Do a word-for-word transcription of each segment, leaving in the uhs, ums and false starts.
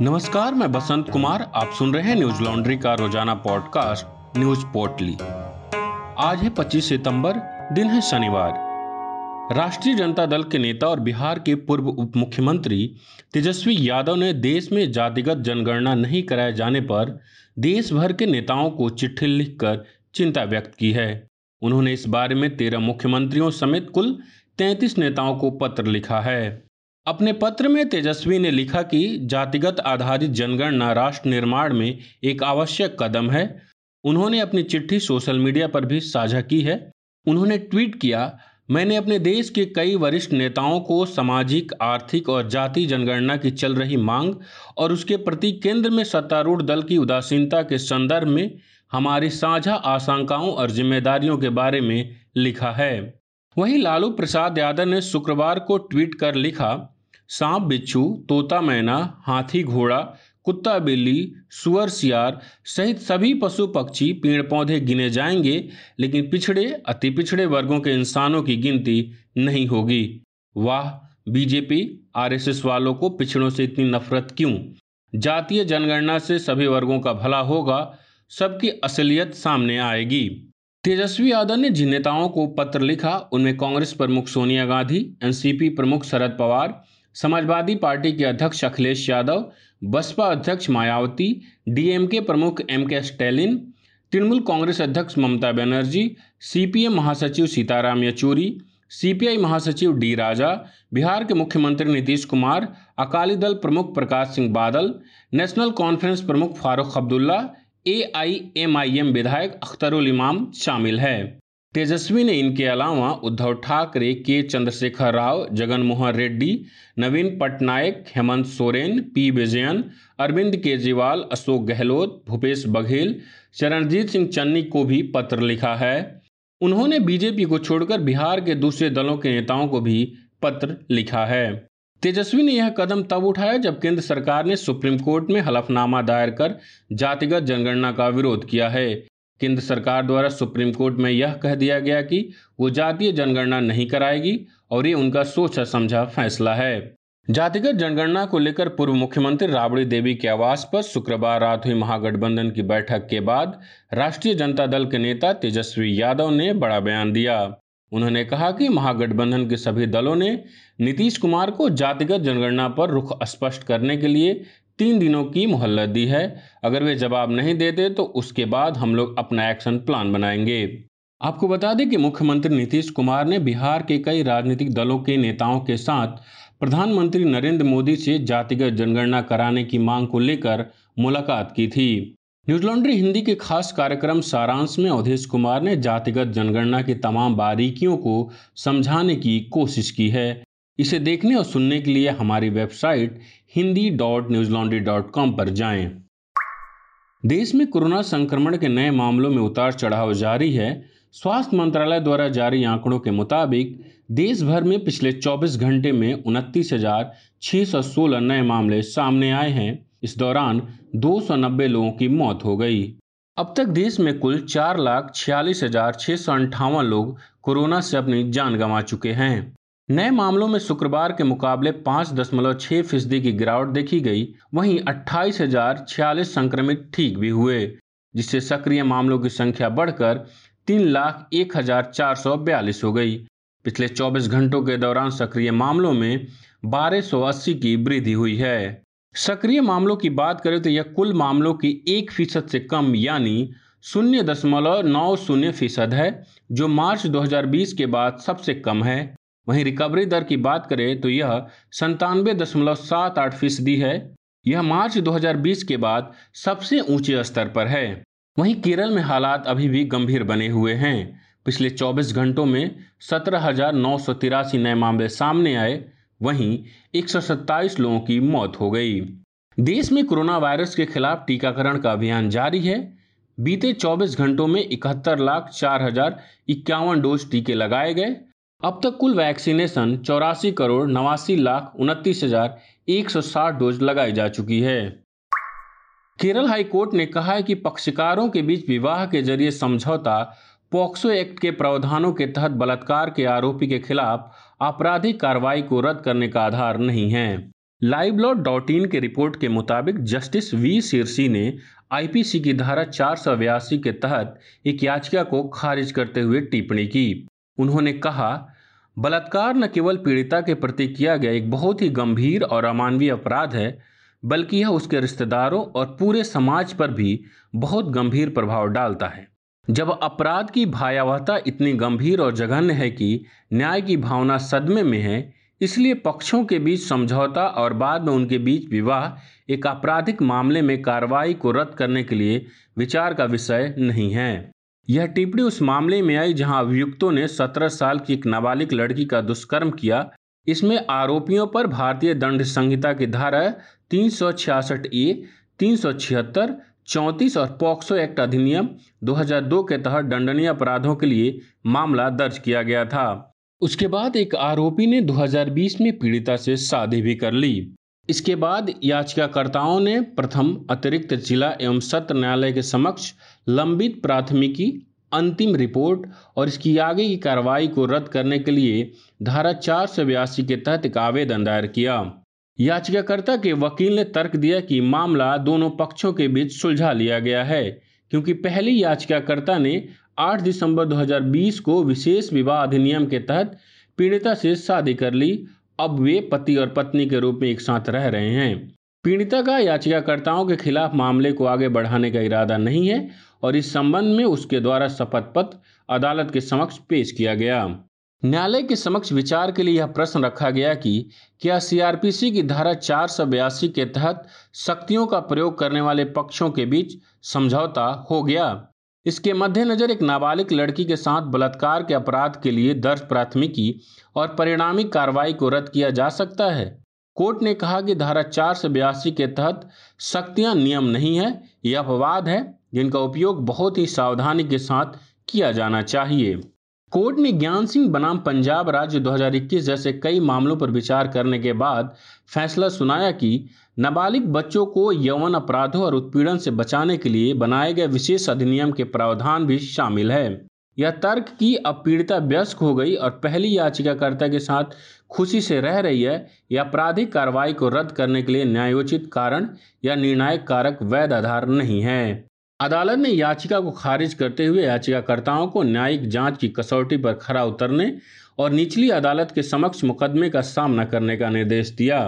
नमस्कार, मैं बसंत कुमार। आप सुन रहे हैं न्यूज लॉन्ड्री का रोजाना पॉडकास्ट न्यूज पोर्टली। आज है पच्चीस सितंबर, दिन है शनिवार। राष्ट्रीय जनता दल के नेता और बिहार के पूर्व उप मुख्यमंत्री तेजस्वी यादव ने देश में जातिगत जनगणना नहीं कराए जाने पर देश भर के नेताओं को चिट्ठी लिखकर चिंता व्यक्त की है। उन्होंने इस बारे में तेरह मुख्यमंत्रियों समेत कुल तैंतीस नेताओं को पत्र लिखा है। अपने पत्र में तेजस्वी ने लिखा कि जातिगत आधारित जनगणना राष्ट्र निर्माण में एक आवश्यक कदम है। उन्होंने अपनी चिट्ठी सोशल मीडिया पर भी साझा की है। उन्होंने ट्वीट किया, मैंने अपने देश के कई वरिष्ठ नेताओं को सामाजिक, आर्थिक और जाति जनगणना की चल रही मांग और उसके प्रति केंद्र में सत्तारूढ़ दल की उदासीनता के संदर्भ में हमारी साझा आशंकाओं और जिम्मेदारियों के बारे में लिखा है। वहीं लालू प्रसाद यादव ने शुक्रवार को ट्वीट कर लिखा, सांप, बिच्छू, तोता, मैना, हाथी, घोड़ा, कुत्ता, बिल्ली, सुअर, सियार सहित सभी पशु पक्षी, पेड़ पौधे गिने जाएंगे, लेकिन पिछड़े, अति पिछड़े वर्गों के इंसानों की गिनती नहीं होगी। वाह, बीजेपी आरएसएस वालों को पिछड़ों से इतनी नफरत क्यों? जातीय जनगणना से सभी वर्गों का भला होगा, सबकी असलियत सामने आएगी। तेजस्वी यादव ने जिन नेताओं को पत्र लिखा उनमें कांग्रेस प्रमुख सोनिया गांधी, एनसीपी प्रमुख शरद पवार, समाजवादी पार्टी के अध्यक्ष अखिलेश यादव, बसपा अध्यक्ष मायावती, डीएमके प्रमुख एमके स्टैलिन, तृणमूल कांग्रेस अध्यक्ष ममता बनर्जी, सीपीएम महासचिव सीताराम येचूरी, सीपीआई महासचिव डी राजा, बिहार के मुख्यमंत्री नीतीश कुमार, अकाली दल प्रमुख प्रकाश सिंह बादल, नेशनल कॉन्फ्रेंस प्रमुख फारूक अब्दुल्ला, एआईएमआईएम विधायक अख्तरुल इमाम शामिल है। तेजस्वी ने इनके अलावा उद्धव ठाकरे के चंद्रशेखर राव, जगनमोहन रेड्डी, नवीन पटनायक, हेमंत सोरेन, पी विजयन, अरविंद केजरीवाल, अशोक गहलोत, भूपेश बघेल, चरणजीत सिंह चन्नी को भी पत्र लिखा है। उन्होंने बीजेपी को छोड़कर बिहार के दूसरे दलों के नेताओं को भी पत्र लिखा है। तेजस्वी ने यह कदम तब उठाया जब केंद्र सरकार ने सुप्रीम कोर्ट में हलफनामा दायर कर जातिगत जनगणना का विरोध किया है। केंद्र सरकार द्वारा सुप्रीम कोर्ट में यह कह दिया गया कि वो जातीय जनगणना नहीं कराएगी और ये उनका सोचा समझा फैसला है। जातिगत जनगणना को लेकर पूर्व मुख्यमंत्री राबड़ी देवी के आवास पर शुक्रवार रात हुई महागठबंधन की बैठक के बाद राष्ट्रीय जनता दल के नेता तेजस्वी यादव ने बड़ा बयान दिया। उन्होंने कहा कि महागठबंधन के सभी दलों ने नीतीश कुमार को जातिगत जनगणना पर रुख स्पष्ट करने के लिए तीन दिनों की मोहलत दी है। अगर वे जवाब नहीं देते तो उसके बाद हम लोग अपना एक्शन प्लान बनाएंगे। आपको बता दें कि मुख्यमंत्री नीतीश कुमार ने बिहार के कई राजनीतिक दलों के नेताओं के साथ प्रधानमंत्री नरेंद्र मोदी से जातिगत जनगणना कराने की मांग को लेकर मुलाकात की थी। न्यूज लॉन्ड्री हिंदी के खास कार्यक्रम सारांश में अवधेश कुमार ने जातिगत जनगणना की तमाम बारीकियों को समझाने की कोशिश की है। इसे देखने और सुनने के लिए हमारी website Hindi dot newslaundry dot com पर जाएं। देश में कोरोना संक्रमण के नए मामलों में उतार चढ़ाव जारी है। स्वास्थ्य मंत्रालय द्वारा जारी आंकड़ों के मुताबिक देश भर में पिछले चौबीस घंटे में उनतीस हजार छः सौ सोलह नए मामले सामने आए हैं। इस दौरान दो सौ नब्बे लोगों की मौत हो गई। अब तक देश में कुल चार लाख छियालीस हजार छः सौ अंठावन लोग कोरोना से अपनी जान गंवा चुके हैं। नए मामलों में शुक्रवार के मुकाबले पाँच दशमलव छः फीसदी की गिरावट देखी गई। वहीं अट्ठाईस हजार छियालीस संक्रमित ठीक भी हुए, जिससे सक्रिय मामलों की संख्या बढ़कर तीन लाख एक हजार चार सौ बयालीस हो गई। पिछले चौबीस घंटों के दौरान सक्रिय मामलों में बारह सौ अस्सी की वृद्धि हुई है। सक्रिय मामलों की बात करें तो यह कुल मामलों की एक फीसद से कम यानी शून्य दशमलव नौ शून्य फीसद है, जो मार्च दो हजार बीस के बाद सबसे कम है। वहीं रिकवरी दर की बात करें तो यह संतानवे दशमलव सात आठ फीसदी है। यह मार्च दो हजार बीस के बाद सबसे ऊंचे स्तर पर है। वहीं केरल में हालात अभी भी गंभीर बने हुए हैं। पिछले चौबीस घंटों में सत्रह हजार नौ सौ तिरासी नए मामले सामने आए। वहीं एक सौ सत्ताईस लोगों की मौत हो गई। देश में कोरोना वायरस के खिलाफ टीकाकरण का अभियान जारी है। बीते चौबीस घंटों में इकहत्तर लाख चार हजार इक्यावन डोज टीके लगाए गए। अब तक कुल वैक्सीनेशन चौरासी करोड़ नवासी लाख उनतीस हजार एक सौ साठ डोज लगाई जा चुकी है। केरल हाई कोर्ट ने कहा है कि पक्षकारों के बीच विवाह के जरिए समझौता पॉक्सो एक्ट के प्रावधानों के तहत बलात्कार के आरोपी के खिलाफ आपराधिक कार्रवाई को रद्द करने का आधार नहीं है। लाइवलॉ डॉट इन के रिपोर्ट के मुताबिक जस्टिस वी सिरसी ने आईपीसी की धारा चार सौ बयासी के तहत एक याचिका को खारिज करते हुए टिप्पणी की। उन्होंने कहा, बलात्कार न केवल पीड़िता के प्रति किया गया एक बहुत ही गंभीर और अमानवीय अपराध है, बल्कि यह उसके रिश्तेदारों और पूरे समाज पर भी बहुत गंभीर प्रभाव डालता है। जब अपराध की भयावहता इतनी गंभीर और जघन्य है कि न्याय की भावना सदमे में है, इसलिए पक्षों के बीच समझौता और बाद में उनके बीच विवाह एक आपराधिक मामले में कार्रवाई को रद्द करने के लिए विचार का विषय नहीं है। यह टिप्पणी उस मामले में आई जहां अभियुक्तों ने सत्रह साल की एक नाबालिग लड़की का दुष्कर्म किया। इसमें आरोपियों पर भारतीय दंड संहिता की धारा तीन सौ छियासठ ए, तीन सौ छिहत्तर, चौंतीस और पॉक्सो एक्ट अधिनियम दो हज़ार दो के तहत दंडनीय अपराधों के लिए मामला दर्ज किया गया था। उसके बाद एक आरोपी ने दो हज़ार बीस में पीड़िता से शादी भी कर ली। इसके बाद याचिकाकर्ताओं ने प्रथम अतिरिक्त जिला एवं सत्र न्यायालय के समक्ष लंबित प्राथमिकी, अंतिम रिपोर्ट और इसकी आगे की कार्रवाई को रद्द करने के लिए धारा चार सौ बयासी के तहत एक आवेदन दायर किया। याचिकाकर्ता के वकील ने तर्क दिया कि मामला दोनों पक्षों के बीच सुलझा लिया गया है, क्योंकि पहली याचिकाकर्ता ने आठ दिसंबर दो हज़ार बीस को विशेष विवाह अधिनियम के तहत पीड़िता से शादी कर ली। अब वे पति और पत्नी के रूप में एक साथ रह रहे हैं। पीड़िता का याचिकाकर्ताओं के खिलाफ मामले को आगे बढ़ाने का इरादा नहीं है और इस संबंध में उसके द्वारा शपथ पत्र अदालत के समक्ष पेश किया गया। न्यायालय के समक्ष विचार के लिए यह प्रश्न रखा गया कि क्या सीआरपीसी की धारा चार सौ बयासी के तहत शक्तियों का प्रयोग करने वाले पक्षों के बीच समझौता हो गया। इसके मद्देनजर एक नाबालिग लड़की के साथ बलात्कार के अपराध के लिए दर्ज प्राथमिकी और परिणामी कार्रवाई को रद्द किया जा सकता है। कोर्ट ने कहा कि धारा चार सौ बयासी के तहत शक्तियां नियम नहीं है, ये अपवाद है जिनका उपयोग बहुत ही सावधानी के साथ किया जाना चाहिए। कोर्ट ने ज्ञान सिंह बनाम पंजाब राज्य दो हज़ार इक्कीस जैसे कई मामलों पर विचार करने के बाद फैसला सुनाया कि नाबालिग बच्चों को यौन अपराधों और उत्पीड़न से बचाने के लिए बनाए गए विशेष अधिनियम के प्रावधान भी शामिल है। यह तर्क कि अब पीड़िता वयस्क हो गई और पहली याचिकाकर्ता के साथ खुशी से रह रही है, यह आपराधिक कार्रवाई को रद्द करने के लिए न्यायोचित कारण या निर्णायक कारक वैध आधार नहीं है। अदालत ने याचिका को खारिज करते हुए याचिकाकर्ताओं को न्यायिक जांच की कसौटी पर खरा उतरने और निचली अदालत के समक्ष मुकदमे का सामना करने का निर्देश दिया।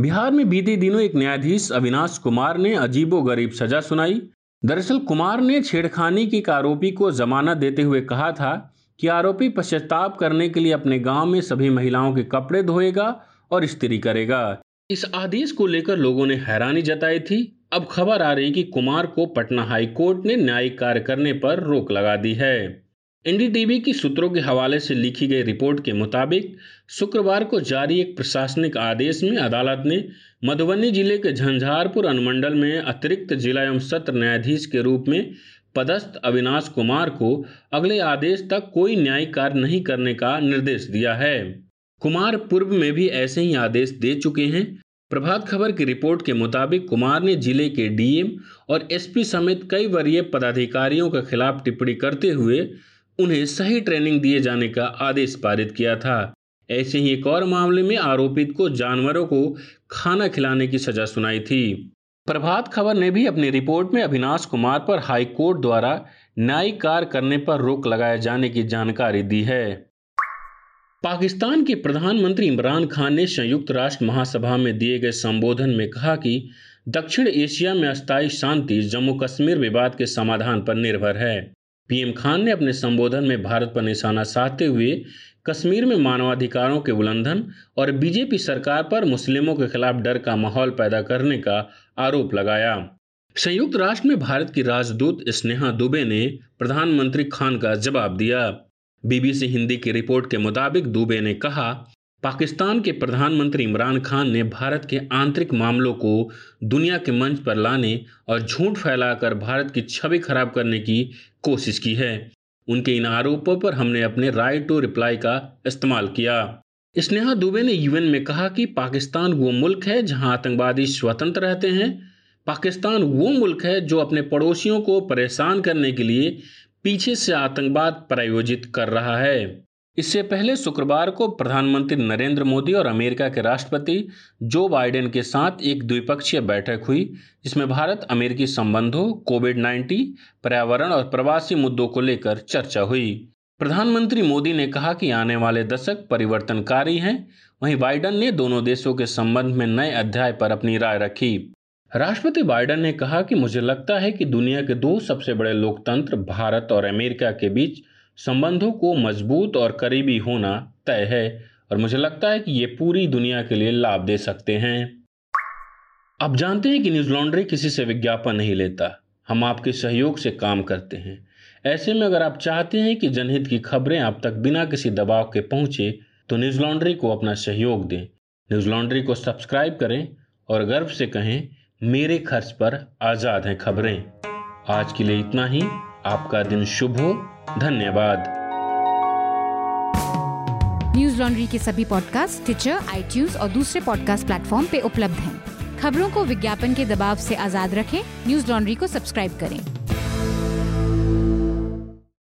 बिहार में बीते दिनों एक न्यायाधीश अविनाश कुमार ने अजीबोगरीब सजा सुनाई। दरअसल कुमार ने छेड़खानी के एक आरोपी को जमानत देते हुए कहा था कि आरोपी पश्चाताप करने के लिए अपने गांव में सभी महिलाओं के कपड़े धोएगा और इस्त्री करेगा। इस आदेश को लेकर लोगों ने हैरानी जताई थी। अब खबर आ रही कि कुमार को पटना हाई कोर्ट ने न्यायिक कार्य करने पर रोक लगा दी है। एनडीटीवी की सूत्रों के हवाले से लिखी गई रिपोर्ट के मुताबिक शुक्रवार को जारी एक प्रशासनिक आदेश में अदालत ने मधुबनी जिले के झंझारपुर अनुमंडल में अतिरिक्त जिला एवं सत्र न्यायाधीश के रूप में पदस्थ अविनाश कुमार को अगले आदेश तक कोई न्यायिक कार्य नहीं करने का निर्देश दिया है। कुमार पूर्व में भी ऐसे ही आदेश दे चुके हैं। प्रभात खबर की रिपोर्ट के मुताबिक कुमार ने जिले के डीएम और एसपी समेत कई वरीय पदाधिकारियों के खिलाफ टिप्पणी करते हुए उन्हें सही ट्रेनिंग दिए जाने का आदेश पारित किया था। ऐसे ही एक और मामले में आरोपित को जानवरों को खाना खिलाने की सजा सुनाई थी। प्रभात खबर ने भी अपनी रिपोर्ट में अविनाश कुमार पर हाईकोर्ट द्वारा न्यायिक कार्य करने पर रोक लगाए जाने की जानकारी दी है। पाकिस्तान के प्रधानमंत्री इमरान खान ने संयुक्त राष्ट्र महासभा में दिए गए संबोधन में कहा कि दक्षिण एशिया में अस्थायी शांति जम्मू कश्मीर विवाद के समाधान पर निर्भर है। पीएम खान ने अपने संबोधन में भारत पर निशाना साधते हुए कश्मीर में मानवाधिकारों के उल्लंघन और बीजेपी सरकार पर मुस्लिमों के खिलाफ डर का माहौल पैदा करने का आरोप लगाया। संयुक्त राष्ट्र में भारत की राजदूत स्नेहा दुबे ने प्रधानमंत्री खान का जवाब दिया। बीबीसी हिंदी की रिपोर्ट के मुताबिक दुबे ने कहा, पाकिस्तान के प्रधानमंत्री इमरान खान ने भारत के आंतरिक मामलों को दुनिया के मंच पर लाने और झूठ फैलाकर भारत की छवि खराब करने की कोशिश की है। उनके इन आरोपों पर हमने अपने राइट टू रिप्लाई का इस्तेमाल किया। स्नेहा दुबे ने यूएन में कहा कि पाकिस्तान वो मुल्क है जहां आतंकवादी स्वतंत्र रहते हैं। पाकिस्तान वो मुल्क है जो अपने पड़ोसियों को परेशान करने के लिए पीछे से आतंकवाद प्रायोजित कर रहा है। इससे पहले शुक्रवार को प्रधानमंत्री नरेंद्र मोदी और अमेरिका के राष्ट्रपति जो बाइडेन के साथ एक द्विपक्षीय बैठक हुई, जिसमें भारत अमेरिकी संबंधों, कोविड उन्नीस, पर्यावरण और प्रवासी मुद्दों को लेकर चर्चा हुई। प्रधानमंत्री मोदी ने कहा कि आने वाले दशक परिवर्तनकारी हैं। वहीं बाइडेन ने दोनों देशों के संबंध में नए अध्याय पर अपनी राय रखी। राष्ट्रपति बाइडेन ने कहा कि मुझे लगता है कि दुनिया के दो सबसे बड़े लोकतंत्र भारत और अमेरिका के बीच संबंधों को मजबूत और करीबी होना तय है और मुझे लगता है कि ये पूरी दुनिया के लिए लाभ दे सकते हैं। आप जानते हैं कि न्यूज लॉन्ड्री किसी से विज्ञापन नहीं लेता, हम आपके सहयोग से काम करते हैं। ऐसे में अगर आप चाहते हैं कि जनहित की खबरें आप तक बिना किसी दबाव के पहुंचे तो न्यूज लॉन्ड्री को अपना सहयोग दें। न्यूज लॉन्ड्री को सब्सक्राइब करें और गर्व से कहें, मेरे खर्च पर आजाद हैं खबरें। आज के लिए इतना ही। आपका दिन शुभ हो। धन्यवाद। न्यूज लॉन्ड्री के सभी पॉडकास्ट ट्विटर, आईट्यूज और दूसरे पॉडकास्ट प्लेटफॉर्म पे उपलब्ध हैं। खबरों को विज्ञापन के दबाव से आजाद रखें। न्यूज लॉन्ड्री को सब्सक्राइब करें।